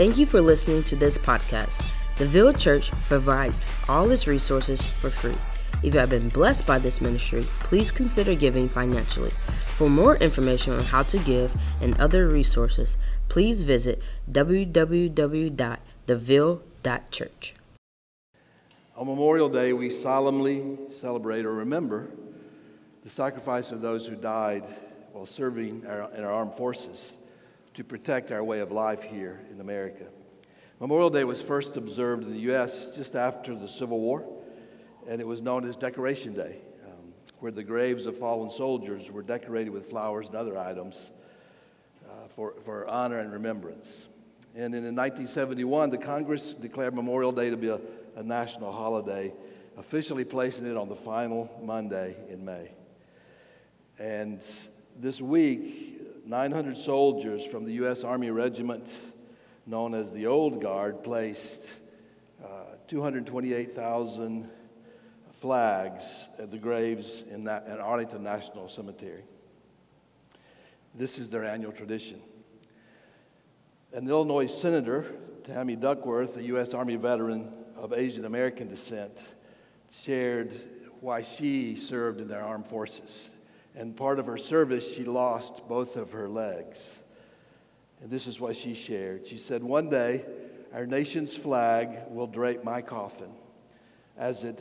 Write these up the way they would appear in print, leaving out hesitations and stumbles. Thank you for listening to this podcast. The Ville Church provides all its resources for free. If you have been blessed by this ministry, please consider giving financially. For more information on how to give and other resources, please visit www.theville.church. On Memorial Day, we solemnly celebrate or remember the sacrifice of those who died while serving in our armed forces to protect our way of life here in America. Memorial Day was first observed in the U.S. just after the Civil War, and it was known as Decoration Day, where the graves of fallen soldiers were decorated with flowers and other items for honor and remembrance. And in 1971, the Congress declared Memorial Day to be a national holiday, officially placing it on the final Monday in May. And this week, 900 soldiers from the U.S. Army Regiment, known as the Old Guard, placed 228,000 flags at the graves in Arlington National Cemetery. This is their annual tradition. An Illinois Senator, Tammy Duckworth, a U.S. Army veteran of Asian American descent, shared why she served in their armed forces. And part of her service, she lost both of her legs. And this is what she shared. She said, "One day, our nation's flag will drape my coffin, as it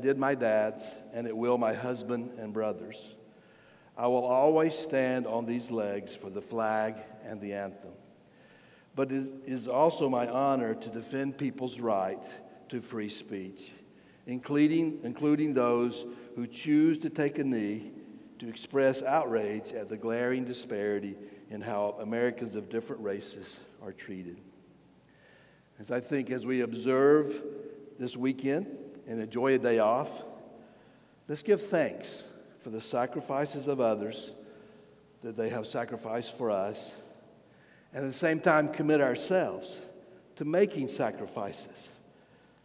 did my dad's, and it will my husband and brother's. I will always stand on these legs for the flag and the anthem. But it is also my honor to defend people's right to free speech, including those who choose to take a knee to express outrage at the glaring disparity in how Americans of different races are treated." As we observe this weekend and enjoy a day off, let's give thanks for the sacrifices of others that they have sacrificed for us, and at the same time commit ourselves to making sacrifices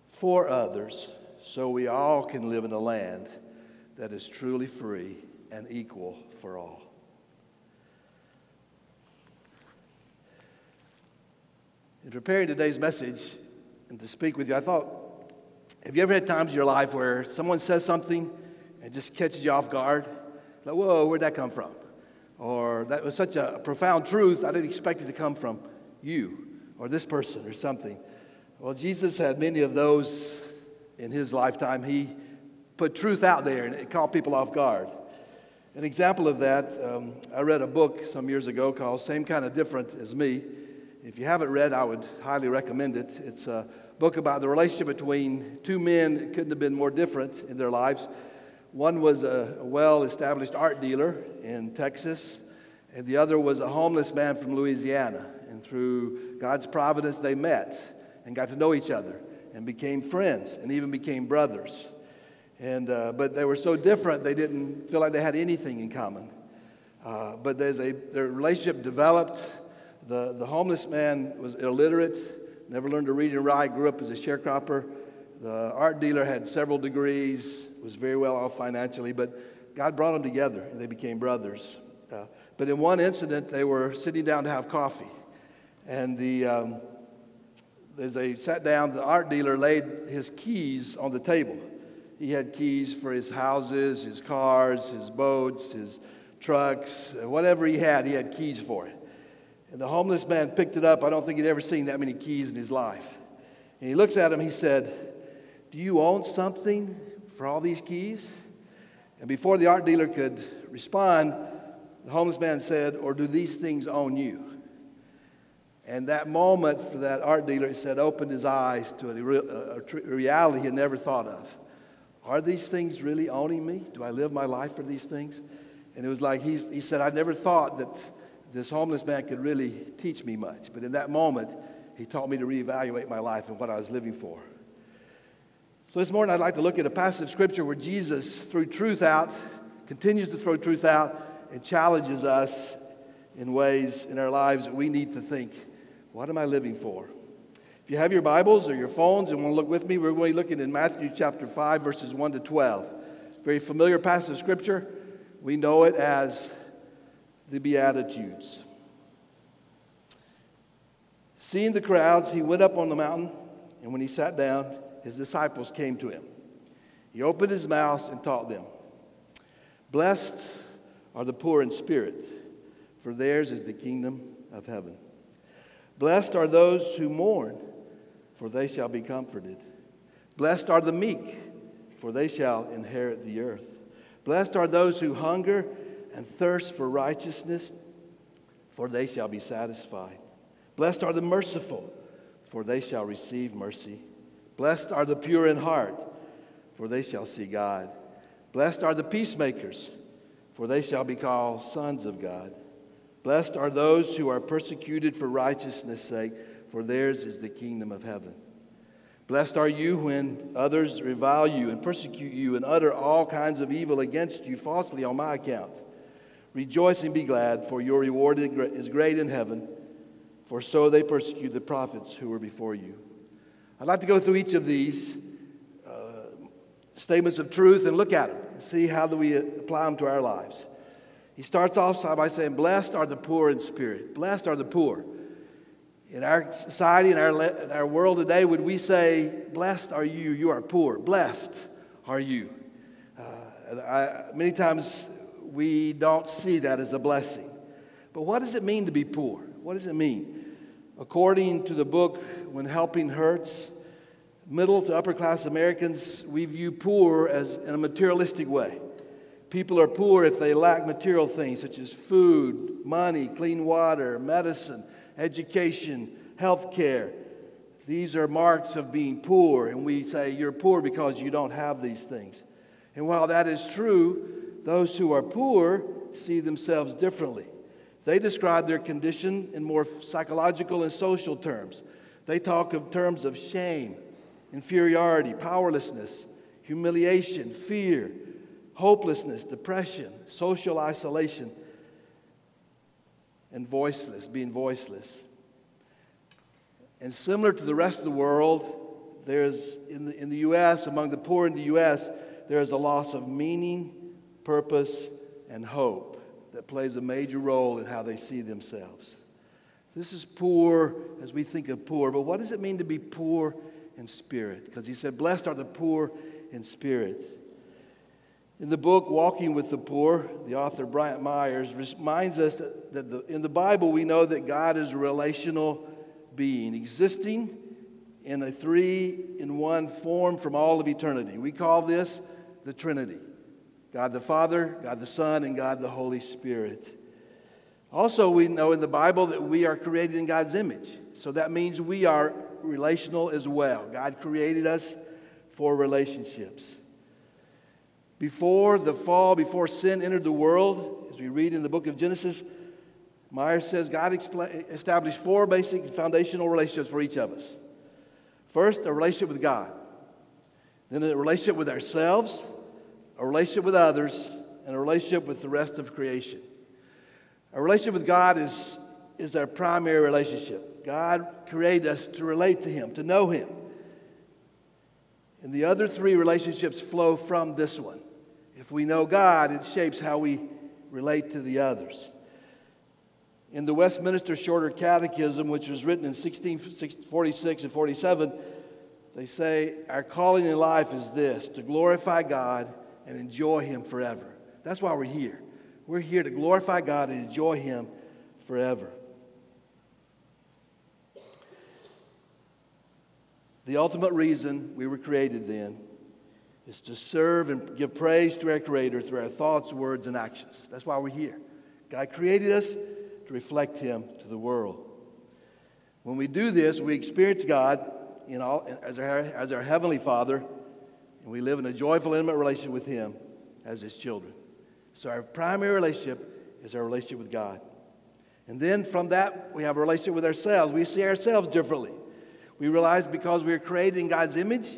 for others so we all can live in a land that is truly free and equal for all. In preparing today's message and to speak with you, I thought, have you ever had times in your life where someone says something and just catches you off guard? Like, whoa, where'd that come from? Or that was such a profound truth, I didn't expect it to come from you or this person or something. Well, Jesus had many of those in his lifetime. He put truth out there and it caught people off guard. An example of that, I read a book some years ago called Same Kind of Different as Me. If you haven't read, I would highly recommend it. It's a book about the relationship between two men that couldn't have been more different in their lives. One was a well-established art dealer in Texas, and the other was a homeless man from Louisiana. And through God's providence, they met and got to know each other and became friends and even became brothers. And but they were so different, they didn't feel like they had anything in common. But their relationship developed. The homeless man was illiterate, never learned to read and write, grew up as a sharecropper. The art dealer had several degrees, was very well off financially, but God brought them together, and they became brothers. But in one incident, they were sitting down to have coffee, and as they sat down, the art dealer laid his keys on the table. He had keys for his houses, his cars, his boats, his trucks, whatever he had keys for it. And the homeless man picked it up. I don't think he'd ever seen that many keys in his life. And he looks at him, he said, "Do you own something for all these keys?" And before the art dealer could respond, the homeless man said, "Or do these things own you?" And that moment for that art dealer, he said, opened his eyes to a reality he had never thought of. Are these things really owning me? Do I live my life for these things? And it was like he said, I never thought that this homeless man could really teach me much. But in that moment, he taught me to reevaluate my life and what I was living for. So this morning, I'd like to look at a passage of Scripture where Jesus continues to throw truth out and challenges us in ways in our lives that we need to think, what am I living for? If you have your Bibles or your phones and want to look with me, we're going to be looking in Matthew chapter 5, verses 1 to 12. Very familiar passage of Scripture. We know it as the Beatitudes. Seeing the crowds, he went up on the mountain, and when he sat down, his disciples came to him. He opened his mouth and taught them. Blessed are the poor in spirit, for theirs is the kingdom of heaven. Blessed are those who mourn, for they shall be comforted. Blessed are the meek, for they shall inherit the earth. Blessed are those who hunger and thirst for righteousness, for they shall be satisfied. Blessed are the merciful, for they shall receive mercy. Blessed are the pure in heart, for they shall see God. Blessed are the peacemakers, for they shall be called sons of God. Blessed are those who are persecuted for righteousness' sake, for theirs is the kingdom of heaven. Blessed are you when others revile you and persecute you and utter all kinds of evil against you falsely on my account. Rejoice and be glad, for your reward is great in heaven, for so they persecute the prophets who were before you. I'd like to go through each of these statements of truth and look at them and see how do we apply them to our lives. He starts off by saying, blessed are the poor in spirit. Blessed are the poor. In our society, in our world today, would we say, blessed are you, you are poor. Blessed are you. Many times we don't see that as a blessing. But what does it mean to be poor? What does it mean? According to the book, When Helping Hurts, middle to upper class Americans, we view poor as in a materialistic way. People are poor if they lack material things such as food, money, clean water, medicine, education, health care. These are marks of being poor, and we say you're poor because you don't have these things. And while that is true, those who are poor see themselves differently. They describe their condition in more psychological and social terms. They talk in terms of shame, inferiority, powerlessness, humiliation, fear, hopelessness, depression, social isolation, and being voiceless. And similar to the rest of the world, there's in the U.S., among the poor in the U.S., there is a loss of meaning, purpose, and hope that plays a major role in how they see themselves. This is poor as we think of poor, but what does it mean to be poor in spirit? Because he said, blessed are the poor in spirit. In the book, Walking with the Poor, the author Bryant Myers reminds us that in the Bible we know that God is a relational being, existing in a three-in-one form from all of eternity. We call this the Trinity: God the Father, God the Son, and God the Holy Spirit. Also, we know in the Bible that we are created in God's image. So that means we are relational as well. God created us for relationships. Before the fall, before sin entered the world, as we read in the book of Genesis, Myers says God established four basic foundational relationships for each of us. First, a relationship with God. Then a relationship with ourselves, a relationship with others, and a relationship with the rest of creation. Our relationship with God is our primary relationship. God created us to relate to Him, to know Him. And the other three relationships flow from this one. If we know God, it shapes how we relate to the others. In the Westminster Shorter Catechism, which was written in 1646 and 47, they say, our calling in life is this, to glorify God and enjoy Him forever. That's why we're here. We're here to glorify God and enjoy Him forever. The ultimate reason we were created then is to serve and give praise to our Creator through our thoughts, words, and actions. That's why we're here. God created us to reflect Him to the world. When we do this, we experience God as our Heavenly Father, and we live in a joyful, intimate relationship with Him as His children. So our primary relationship is our relationship with God. And then from that, we have a relationship with ourselves. We see ourselves differently. We realize because we are created in God's image,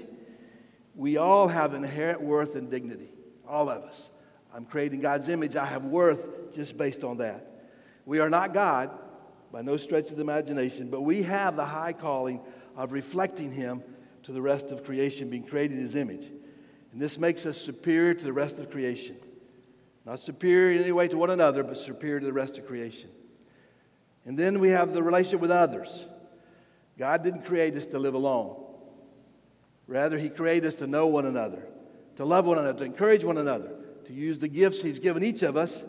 we all have inherent worth and dignity. All of us. I'm created in God's image. I have worth just based on that. We are not God by no stretch of the imagination, but we have the high calling of reflecting Him to the rest of creation, being created in His image. And this makes us superior to the rest of creation. Not superior in any way to one another, but superior to the rest of creation. And then we have the relationship with others. God didn't create us to live alone. Rather, He created us to know one another, to love one another, to encourage one another, to use the gifts He's given each of us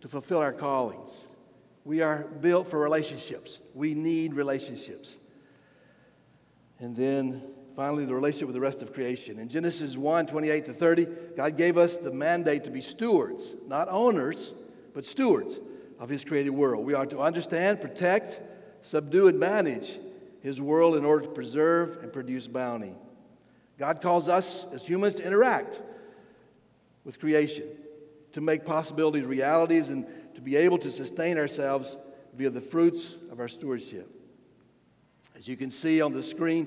to fulfill our callings. We are built for relationships. We need relationships. And then, finally, the relationship with the rest of creation. In Genesis 1:28-30, God gave us the mandate to be stewards, not owners, but stewards of His created world. We are to understand, protect, subdue, and manage His world in order to preserve and produce bounty. God calls us as humans to interact with creation, to make possibilities realities, and to be able to sustain ourselves via the fruits of our stewardship. As you can see on the screen,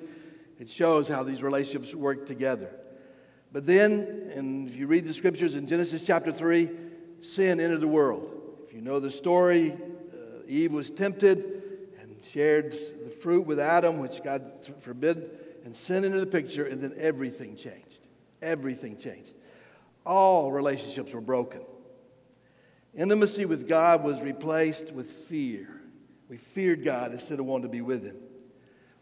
it shows how these relationships work together. But then, and if you read the scriptures in Genesis chapter 3, sin entered the world. If you know the story, Eve was tempted and shared the fruit with Adam, which God forbid, and sin entered the picture, and then everything changed. Everything changed. All relationships were broken. Intimacy with God was replaced with fear. We feared God instead of wanting to be with Him.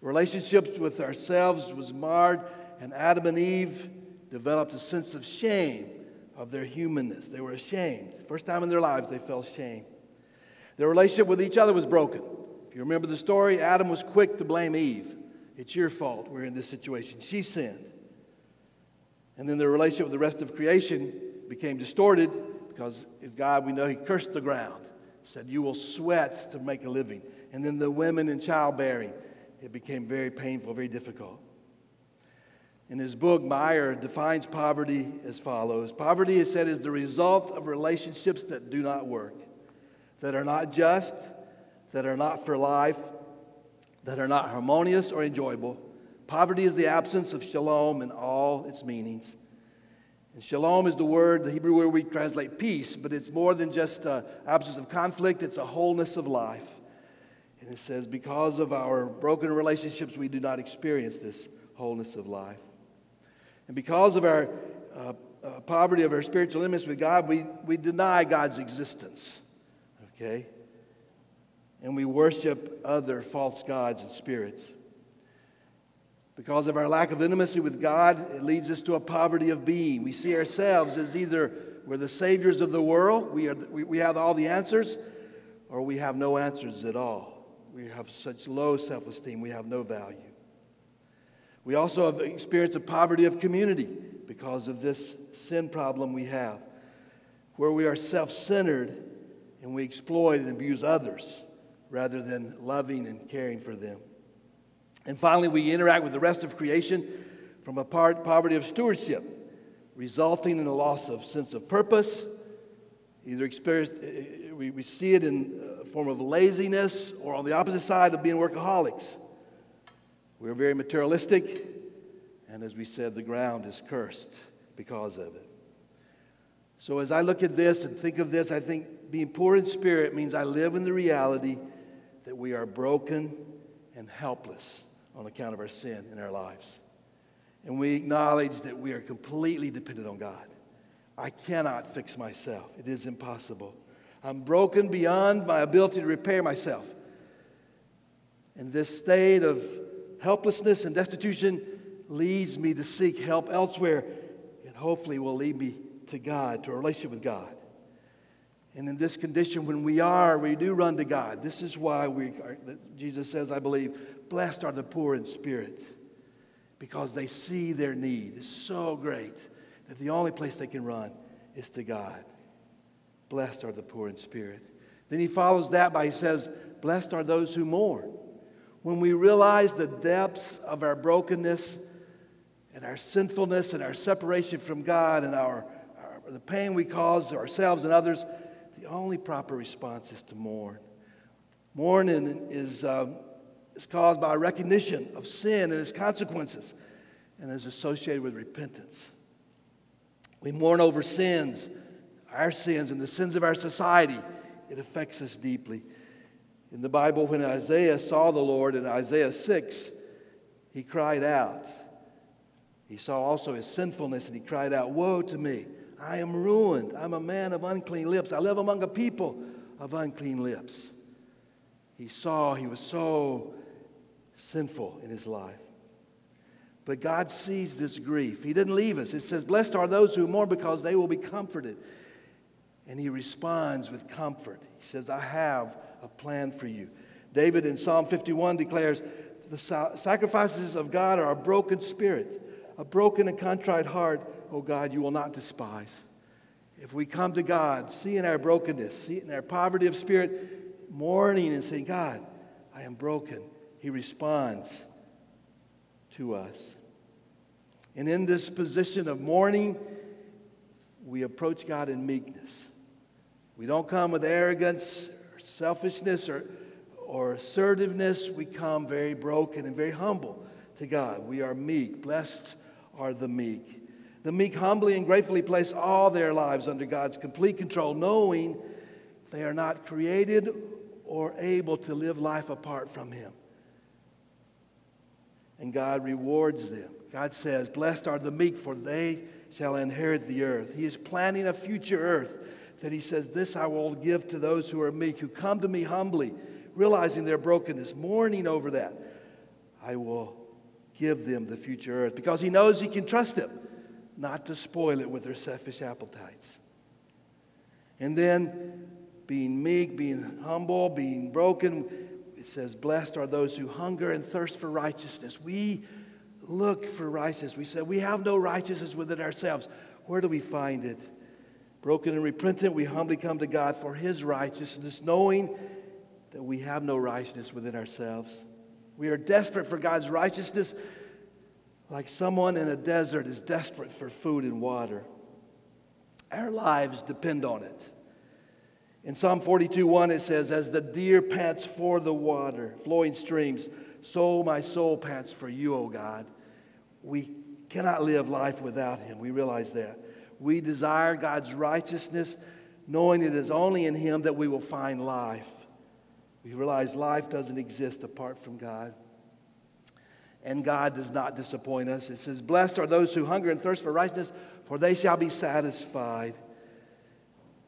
Relationships with ourselves was marred, and Adam and Eve developed a sense of shame of their humanness. They were ashamed. First time in their lives, they felt shame. Their relationship with each other was broken. If you remember the story, Adam was quick to blame Eve. It's your fault we're in this situation. She sinned. And then their relationship with the rest of creation became distorted because, as God, we know He cursed the ground, said, "You will sweat to make a living." And then the women in childbearing, it became very painful, very difficult. In his book, Meyer defines poverty as follows. Poverty, he said, is the result of relationships that do not work, that are not just, that are not for life, that are not harmonious or enjoyable. Poverty is the absence of shalom in all its meanings. And shalom is the word, the Hebrew word we translate peace, but it's more than just an absence of conflict. It's a wholeness of life. And it says, because of our broken relationships, we do not experience this wholeness of life. And because of our poverty of our spiritual limits with God, we deny God's existence, okay? And we worship other false gods and spirits. Because of our lack of intimacy with God, it leads us to a poverty of being. We see ourselves as either we're the saviors of the world, we have all the answers, or we have no answers at all. We have such low self-esteem, we have no value. We also have experienced a poverty of community because of this sin problem we have, where we are self-centered and we exploit and abuse others rather than loving and caring for them. And finally, we interact with the rest of creation from a poverty of stewardship, resulting in a loss of sense of purpose. Either we see it in a form of laziness, or on the opposite side of being workaholics. We're very materialistic, and as we said, the ground is cursed because of it. So as I look at this and think of this, I think being poor in spirit means I live in the reality that we are broken and helpless on account of our sin in our lives. And we acknowledge that we are completely dependent on God. I cannot fix myself. It is impossible. I'm broken beyond my ability to repair myself. And this state of helplessness and destitution leads me to seek help elsewhere, and hopefully will lead me to God, to a relationship with God. And in this condition, when we do run to God. This is why Jesus says, I believe, blessed are the poor in spirit, because they see their need is so great that the only place they can run is to God. Blessed are the poor in spirit. Then he follows that by, he says, blessed are those who mourn. When we realize the depths of our brokenness and our sinfulness and our separation from God and the pain we cause ourselves and others, the only proper response is to mourn. Mourning is caused by recognition of sin and its consequences, and is associated with repentance. We mourn over sins, our sins, and the sins of our society. It affects us deeply. In the Bible, when Isaiah saw the Lord in Isaiah 6, he cried out. He saw also his sinfulness, and he cried out, "Woe to me! I am ruined. I'm a man of unclean lips. I live among a people of unclean lips." He was so sinful in his life. But God sees this grief. He didn't leave us. It says, blessed are those who mourn because they will be comforted. And he responds with comfort. He says, I have a plan for you. David in Psalm 51 declares, the sacrifices of God are a broken spirit, a broken and contrite heart, oh God, you will not despise. If we come to God, seeing our brokenness, seeing our poverty of spirit, mourning and saying, God, I am broken, he responds to us. And in this position of mourning, we approach God in meekness. We don't come with arrogance or selfishness or assertiveness. We come very broken and very humble to God. We are meek. Blessed are the meek. The meek humbly and gratefully place all their lives under God's complete control, knowing they are not created or able to live life apart from him. And God rewards them. God says, blessed are the meek, for they shall inherit the earth. He is planning a future earth that he says, this I will give to those who are meek, who come to me humbly, realizing their brokenness, mourning over that. I will give them the future earth because he knows he can trust them not to spoil it with their selfish appetites. And then being meek, being humble, being broken, it says, blessed are those who hunger and thirst for righteousness. We look for righteousness. We say, we have no righteousness within ourselves. Where do we find it? Broken and repentant, we humbly come to God for his righteousness, knowing that we have no righteousness within ourselves. We are desperate for God's righteousness, like someone in a desert is desperate for food and water. Our lives depend on it. In Psalm 42:1, it says, as the deer pants for the water, flowing streams, so my soul pants for you, O God. We cannot live life without him. We realize that. We desire God's righteousness, knowing it is only in him that we will find life. We realize life doesn't exist apart from God. And God does not disappoint us. It says, blessed are those who hunger and thirst for righteousness, for they shall be satisfied.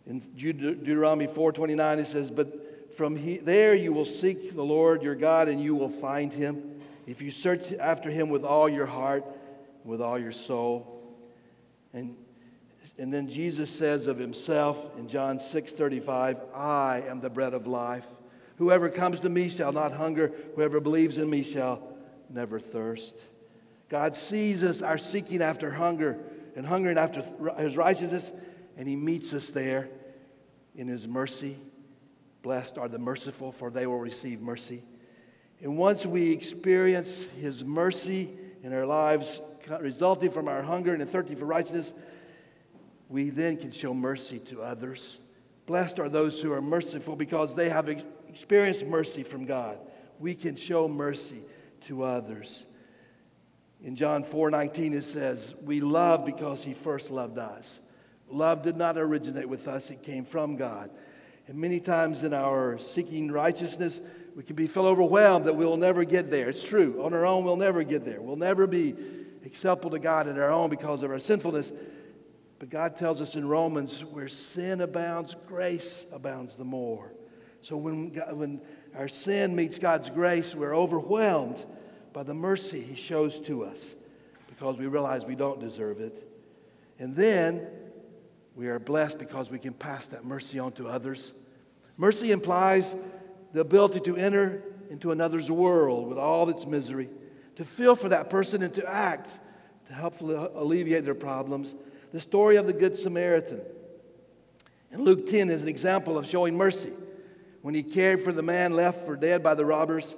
In Deuteronomy 4:29, it says, but from there you will seek the Lord your God, and you will find him, if you search after him with all your heart, with all your soul. And then Jesus says of himself in John 6:35, I am the bread of life. Whoever comes to me shall not hunger. Whoever believes in me shall never thirst. God sees us, our seeking after hunger and hungering after his righteousness, and he meets us there in his mercy. Blessed are the merciful, for they will receive mercy. And once we experience his mercy in our lives, resulting from our hunger and thirsting for righteousness, we then can show mercy to others. Blessed are those who are merciful, because they have experienced mercy from God. We can show mercy to others. In John 4:19, it says, we love because he first loved us. Love did not originate with us, it came from God. And many times in our seeking righteousness, we can be feel overwhelmed that we'll never get there. It's true. On our own, we'll never get there. We'll never be acceptable to God in our own because of our sinfulness. But God tells us in Romans, where sin abounds, grace abounds the more. So when our sin meets God's grace, we're overwhelmed by the mercy he shows to us because we realize we don't deserve it. And then we are blessed because we can pass that mercy on to others. Mercy implies the ability to enter into another's world with all its misery, to feel for that person and to act to help alleviate their problems. The story of the Good Samaritan in Luke 10 is an example of showing mercy. When he cared for the man left for dead by the robbers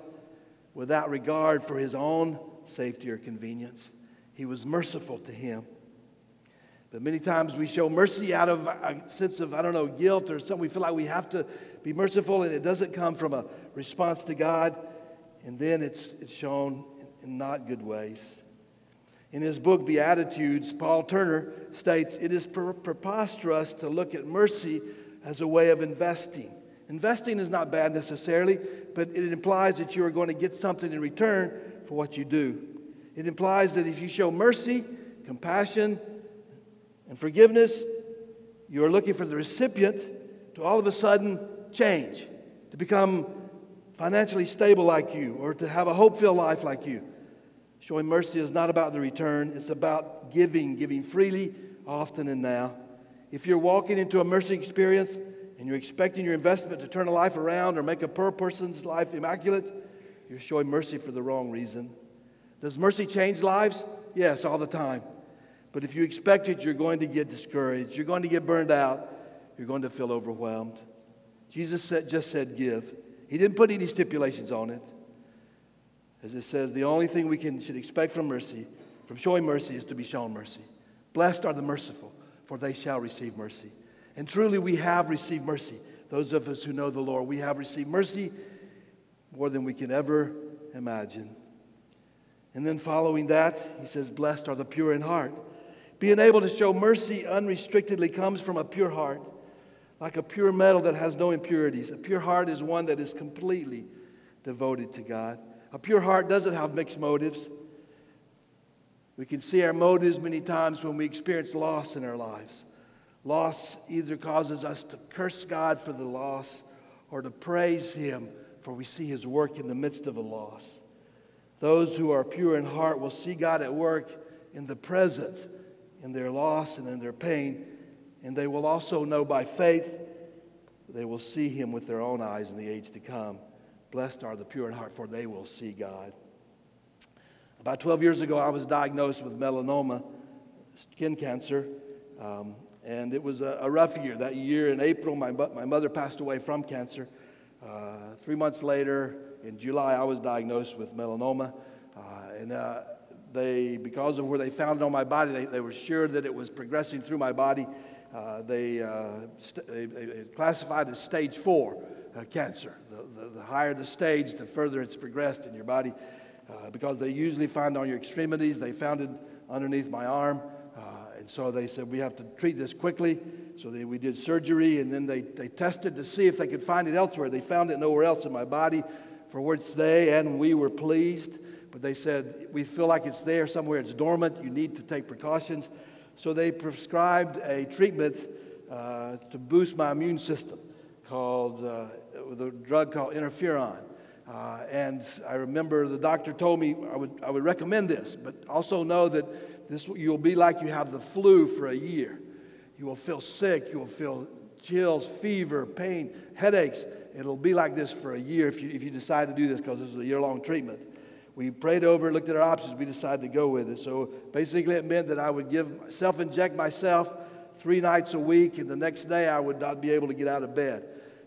without regard for his own safety or convenience, he was merciful to him. But many times we show mercy out of a sense of, guilt or something. We feel like we have to be merciful, and it doesn't come from a response to God. And then it's shown in not good ways. In his book, Beatitudes, Paul Turner states, it is preposterous to look at mercy as a way of investing. Investing is not bad necessarily, but it implies that you are going to get something in return for what you do. It implies that if you show mercy, compassion, and forgiveness, you are looking for the recipient to all of a sudden change, to become financially stable like you, or to have a hope-filled life like you. Showing mercy is not about the return. It's about giving freely, often and now. If you're walking into a mercy experience and you're expecting your investment to turn a life around or make a poor person's life immaculate, you're showing mercy for the wrong reason. Does mercy change lives? Yes, all the time. But if you expect it, you're going to get discouraged. You're going to get burned out. You're going to feel overwhelmed. Jesus just said give. He didn't put any stipulations on it. As it says, the only thing we should expect from showing mercy, is to be shown mercy. Blessed are the merciful, for they shall receive mercy. And truly we have received mercy. Those of us who know the Lord, we have received mercy more than we can ever imagine. And then following that, he says, blessed are the pure in heart. Being able to show mercy unrestrictedly comes from a pure heart, like a pure metal that has no impurities. A pure heart is one that is completely devoted to God. A pure heart doesn't have mixed motives. We can see our motives many times when we experience loss in our lives. Loss either causes us to curse God for the loss or to praise Him, for we see His work in the midst of a loss. Those who are pure in heart will see God at work in the present, in their loss and in their pain, and they will also know by faith, they will see Him with their own eyes in the age to come. Blessed are the pure in heart, for they will see God. About 12 years ago, I was diagnosed with melanoma, skin cancer, and it was a rough year. That year in April, my mother passed away from cancer. 3 months later, in July, I was diagnosed with melanoma, and they, because of where they found it on my body, they were sure that it was progressing through my body. They classified as stage 4 cancer. The higher the stage, the further it's progressed in your body. Because they usually find on your extremities, they found it underneath my arm, and so they said we have to treat this quickly. So we did surgery, and then they tested to see if they could find it elsewhere. They found it nowhere else in my body, for which they and we were pleased. But they said we feel like it's there somewhere. It's dormant. You need to take precautions. So they prescribed a treatment to boost my immune system, called with a drug called Interferon. And I remember the doctor told me I would recommend this, but also know that this, you'll be like you have the flu for a year. You will feel sick. You will feel chills, fever, pain, headaches. It'll be like this for a year if you decide to do this, because this is a year-long treatment. We prayed over it, looked at our options. We decided to go with it. So basically it meant that I would self-inject myself 3 nights a week, and the next day I would not be able to get out of bed.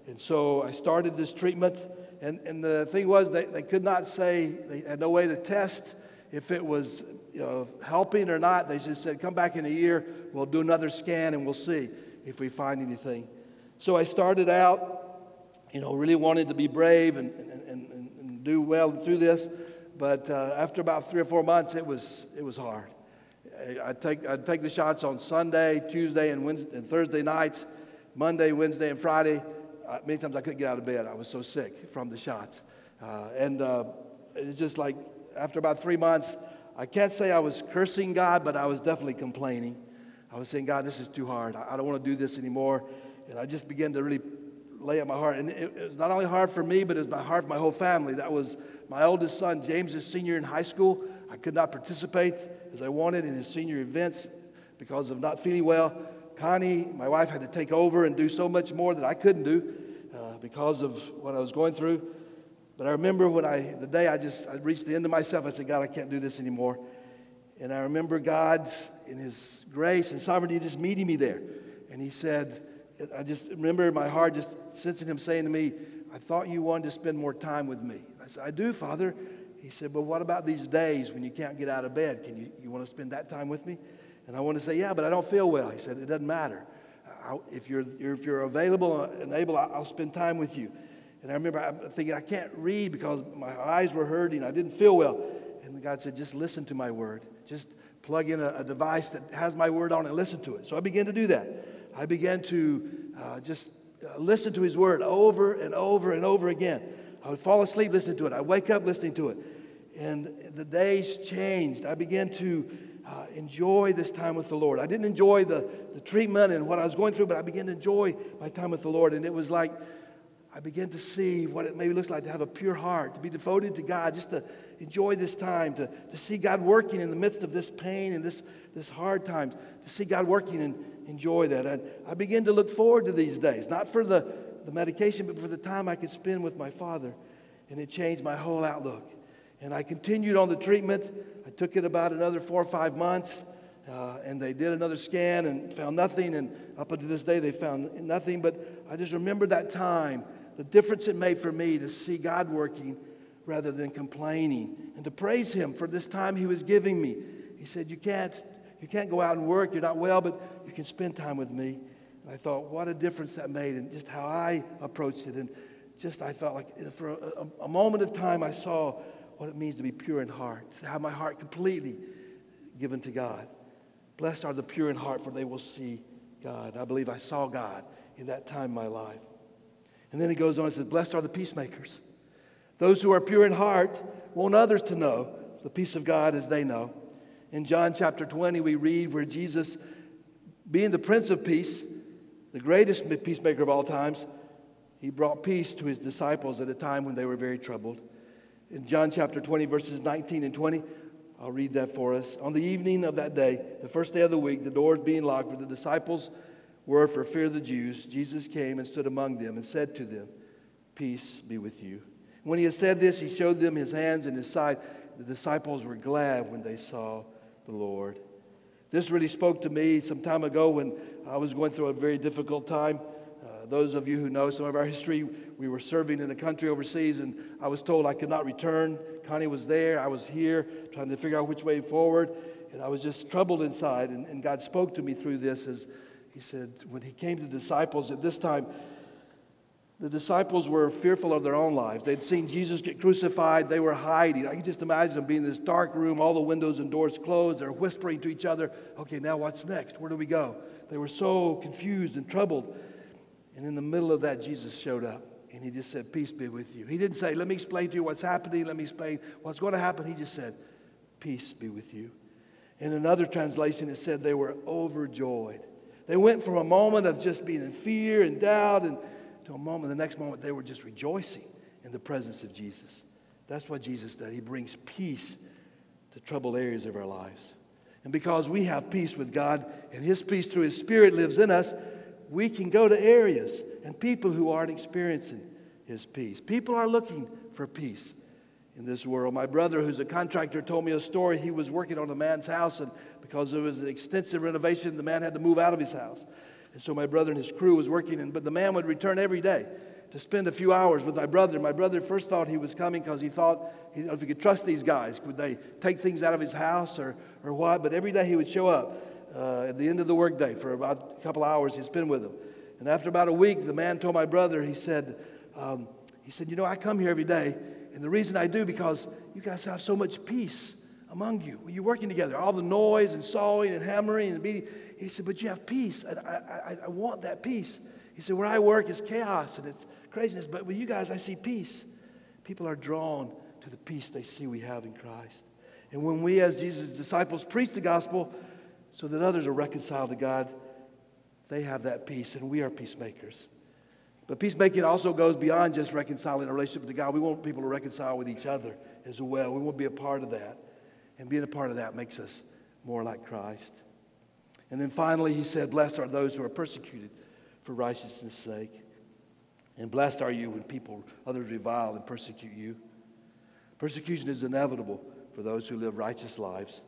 And so I started this treatment. And the thing was, they could not say, they had no way to test if it was helping or not. They just said, come back in a year, we'll do another scan, and we'll see if we find anything. So I started out, really wanted to be brave and do well through this. But after about 3 or 4 months, it was hard. I'd take the shots on Sunday, Tuesday, and Wednesday, and Thursday nights, Monday, Wednesday, and Friday. Many times I couldn't get out of bed. I was so sick from the shots. And it's just like after about 3 months, I can't say I was cursing God, but I was definitely complaining. I was saying, God, this is too hard. I don't want to do this anymore. And I just began to really lay at my heart. And it was not only hard for me, but it was hard for my whole family. That was my oldest son, James, is senior in high school. I could not participate as I wanted in his senior events because of not feeling well. Connie, my wife, had to take over and do so much more that I couldn't do because of what I was going through. But I remember the day I reached the end of myself, I said, God, I can't do this anymore. And I remember God, in His grace and sovereignty, just meeting me there. And He said, I just remember my heart just sensing Him saying to me, I thought you wanted to spend more time with me. I said, I do, Father. He said, but what about these days when you can't get out of bed? Can you want to spend that time with me? And I want to say, yeah, but I don't feel well. He said, it doesn't matter. If you're available and able, I'll spend time with you. And I remember thinking, I can't read because my eyes were hurting. I didn't feel well. And God said, just listen to my word. Just plug in a device that has my word on it and listen to it. So I began to do that. I began to just listen to His word over and over and over again. I would fall asleep listening to it. I wake up listening to it. And the days changed. I began to enjoy this time with the Lord. I didn't enjoy the treatment and what I was going through, but I began to enjoy my time with the Lord. And it was like I began to see what it maybe looks like to have a pure heart, to be devoted to God, just to enjoy this time, to see God working in the midst of this pain and this hard times, to see God working and enjoy that. I began to look forward to these days, not for the medication, but for the time I could spend with my Father. And it changed my whole outlook. And I continued on the treatment. I took it about another 4 or 5 months, and they did another scan and found nothing. And up until this day, they found nothing. But I just remember that time, the difference it made for me to see God working rather than complaining, and to praise Him for this time He was giving me. He said, you can't go out and work. You're not well, but you can spend time with me. And I thought, what a difference that made, and just how I approached it. And just I felt like for a moment of time, I saw what it means to be pure in heart, to have my heart completely given to God. Blessed are the pure in heart, for they will see God. I believe I saw God in that time in my life. And then he goes on and says, blessed are the peacemakers. Those who are pure in heart want others to know the peace of God as they know. In John chapter 20, we read where Jesus, being the Prince of Peace, the greatest peacemaker of all times, he brought peace to his disciples at a time when they were very troubled. In John chapter 20, verses 19 and 20, I'll read that for us. On the evening of that day, the first day of the week, the doors being locked where the disciples were for fear of the Jews, Jesus came and stood among them and said to them, peace be with you. When he had said this, he showed them his hands and his side. The disciples were glad when they saw the Lord. This really spoke to me some time ago when I was going through a very difficult time. Those of you who know some of our history, we were serving in a country overseas, and I was told I could not return. Connie was there. I was here trying to figure out which way forward, and I was just troubled inside, and God spoke to me through this as he said, when he came to the disciples at this time, the disciples were fearful of their own lives. They'd seen Jesus get crucified. They were hiding. I can just imagine them being in this dark room, all the windows and doors closed. They're whispering to each other, okay, now what's next? Where do we go? They were so confused and troubled. And in the middle of that, Jesus showed up, and he just said, peace be with you. He didn't say, let me explain to you what's happening. Let me explain what's going to happen. He just said, peace be with you. In another translation, it said they were overjoyed. They went from a moment of just being in fear and doubt and to a moment, the next moment, they were just rejoicing in the presence of Jesus. That's what Jesus did. He brings peace to troubled areas of our lives. And because we have peace with God and His peace through His Spirit lives in us, we can go to areas and people who aren't experiencing His peace. People are looking for peace in this world. My brother, who's a contractor, told me a story. He was working on a man's house, and because it was an extensive renovation, the man had to move out of his house. And so my brother and his crew was working, but the man would return every day to spend a few hours with my brother. My brother first thought he was coming because he thought, he didn't know if he could trust these guys. Would they take things out of his house or what? But every day he would show up at the end of the workday for about a couple hours he'd spend with them. And after about a week, the man told my brother, he said, you know, I come here every day, and the reason I do because you guys have so much peace among you. When you're working together, all the noise and sawing and hammering and beating. He said, but you have peace. I want that peace. He said, where I work is chaos and it's craziness, but with you guys, I see peace. People are drawn to the peace they see we have in Christ. And when we, as Jesus' disciples, preach the gospel so that others are reconciled to God, they have that peace, and we are peacemakers. But peacemaking also goes beyond just reconciling a relationship to God. We want people to reconcile with each other as well. We want to be a part of that. And being a part of that makes us more like Christ. And then finally, he said, blessed are those who are persecuted for righteousness' sake. And blessed are you when others revile and persecute you. Persecution is inevitable for those who live righteous lives.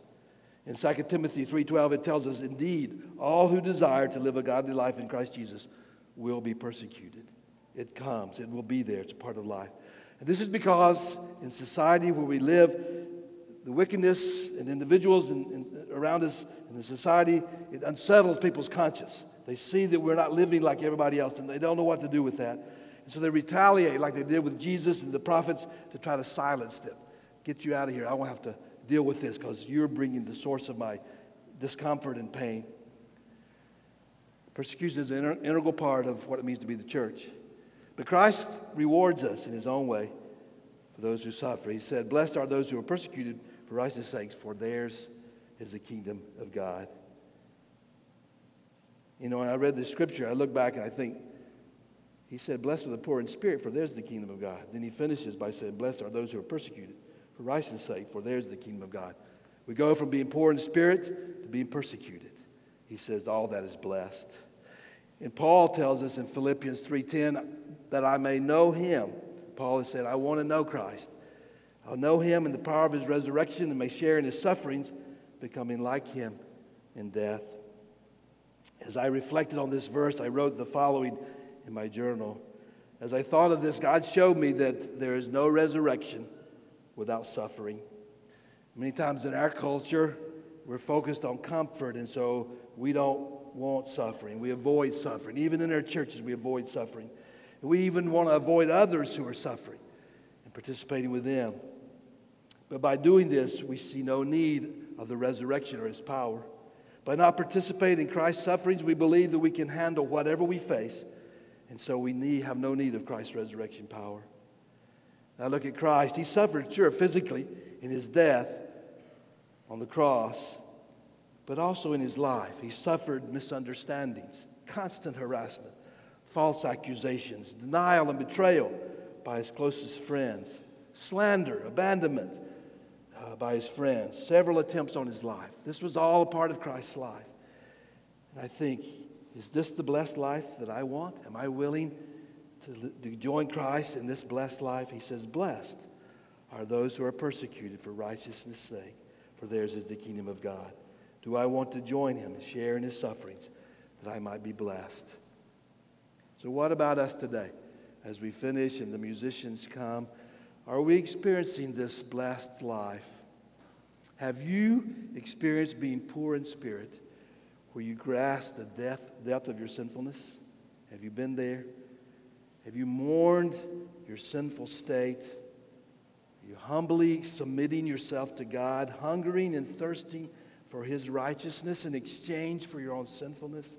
In 2 Timothy 3:12, it tells us, indeed, all who desire to live a godly life in Christ Jesus will be persecuted. It comes. It will be there. It's a part of life. And this is because in society where we live, the wickedness in individuals and around us in the society, it unsettles people's conscience. They see that we're not living like everybody else, and they don't know what to do with that. And so they retaliate like they did with Jesus and the prophets to try to silence them. Get you out of here. I won't have to deal with this because you're bringing the source of my discomfort and pain. Persecution is an integral part of what it means to be the church. But Christ rewards us in His own way for those who suffer. He said, blessed are those who are persecuted for righteousness' sakes, for theirs is the kingdom of God. You know, when I read this scripture, I look back and I think, He said, blessed are the poor in spirit, for theirs is the kingdom of God. Then he finishes by saying, blessed are those who are persecuted for righteousness' sake, for theirs is the kingdom of God. We go from being poor in spirit to being persecuted. He says, all that is blessed. And Paul tells us in Philippians 3:10, that I may know him. Paul has said, I want to know Christ. I'll know him in the power of his resurrection and may share in his sufferings, becoming like him in death. As I reflected on this verse, I wrote the following in my journal. As I thought of this, God showed me that there is no resurrection without suffering. Many times in our culture, we're focused on comfort, and so we don't want suffering. We avoid suffering. Even in our churches, we avoid suffering. And we even want to avoid others who are suffering and participating with them. But by doing this, we see no need of the resurrection or his power. By not participating in Christ's sufferings, we believe that we can handle whatever we face, and so we have no need of Christ's resurrection power. Now look at Christ. He suffered, sure, physically in his death on the cross, but also in his life. He suffered misunderstandings, constant harassment, false accusations, denial and betrayal by his closest friends, slander, abandonment by his friends, several attempts on his life. This was all a part of Christ's life. And I think, is this the blessed life that I want? Am I willing to join Christ in this blessed life? He says, blessed are those who are persecuted for righteousness' sake, for theirs is the kingdom of God. Do I want to join him and share in his sufferings that I might be blessed? So what about us today? As we finish and the musicians come, are we experiencing this blessed life? Have you experienced being poor in spirit, where you grasp the depth of your sinfulness? Have you been there? Have you mourned your sinful state? Are you humbly submitting yourself to God, hungering and thirsting for his righteousness in exchange for your own sinfulness,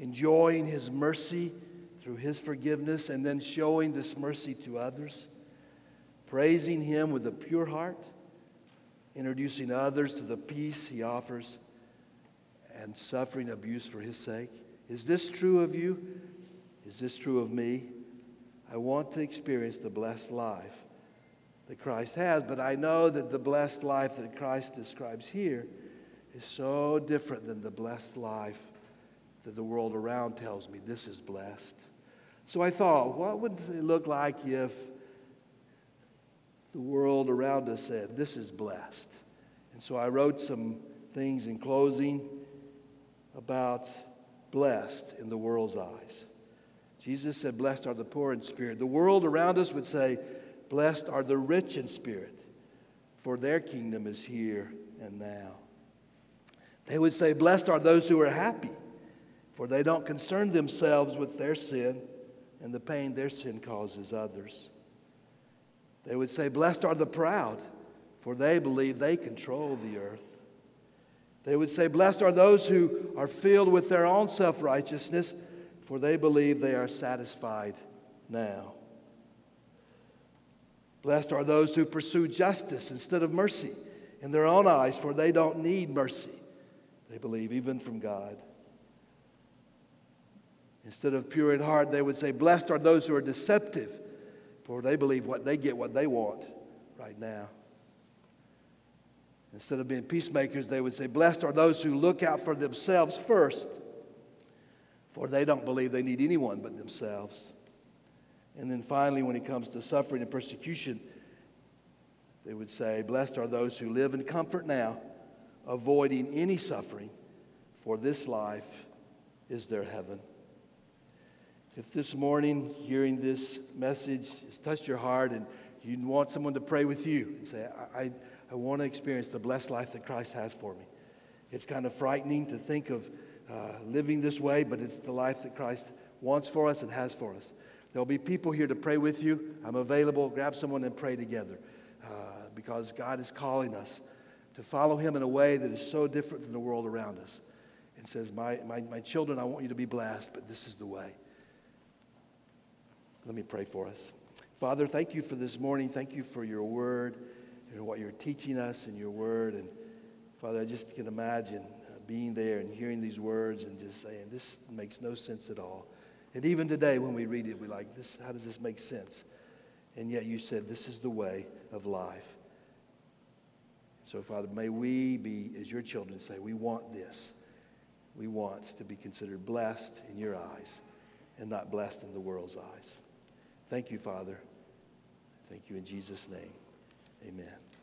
enjoying his mercy through his forgiveness, and then showing this mercy to others, praising him with a pure heart, introducing others to the peace he offers, and suffering abuse for his sake? Is this true of you? Is this true of me? I want to experience the blessed life that Christ has, but I know that the blessed life that Christ describes here is so different than the blessed life that the world around tells me this is blessed. So I thought, what would it look like if the world around us said, this is blessed? And so I wrote some things in closing about blessed in the world's eyes. Jesus said, blessed are the poor in spirit. The world around us would say, blessed are the rich in spirit, for their kingdom is here and now. They would say, blessed are those who are happy, for they don't concern themselves with their sin and the pain their sin causes others. They would say, blessed are the proud, for they believe they control the earth. They would say, blessed are those who are filled with their own self-righteousness, for they believe they are satisfied now. Blessed are those who pursue justice instead of mercy in their own eyes, for they don't need mercy, they believe, even from God. Instead of pure in heart, they would say, blessed are those who are deceptive, for they believe what they want right now. Instead of being peacemakers, they would say, blessed are those who look out for themselves first, for they don't believe they need anyone but themselves. And then finally, when it comes to suffering and persecution, they would say, blessed are those who live in comfort now, avoiding any suffering, for this life is their heaven. If this morning, hearing this message has touched your heart and you want someone to pray with you and say, I want to experience the blessed life that Christ has for me. It's kind of frightening to think of living this way, but it's the life that Christ wants for us and has for us. There'll be people here to pray with you. I'm available. Grab someone and pray together, because God is calling us to follow him in a way that is so different than the world around us, and says, my children, I want you to be blessed, but this is the way. Let me pray for us. Father, thank you for this morning. Thank you for your word and what you're teaching us in your word. And Father, I just can imagine being there and hearing these words and just saying, this makes no sense at all. And even today when we read it, we're like, "This, how does this make sense?" And yet you said, this is the way of life. So, Father, may we be, as your children, say, we want this. We want to be considered blessed in your eyes and not blessed in the world's eyes. Thank you, Father. Thank you in Jesus' name. Amen.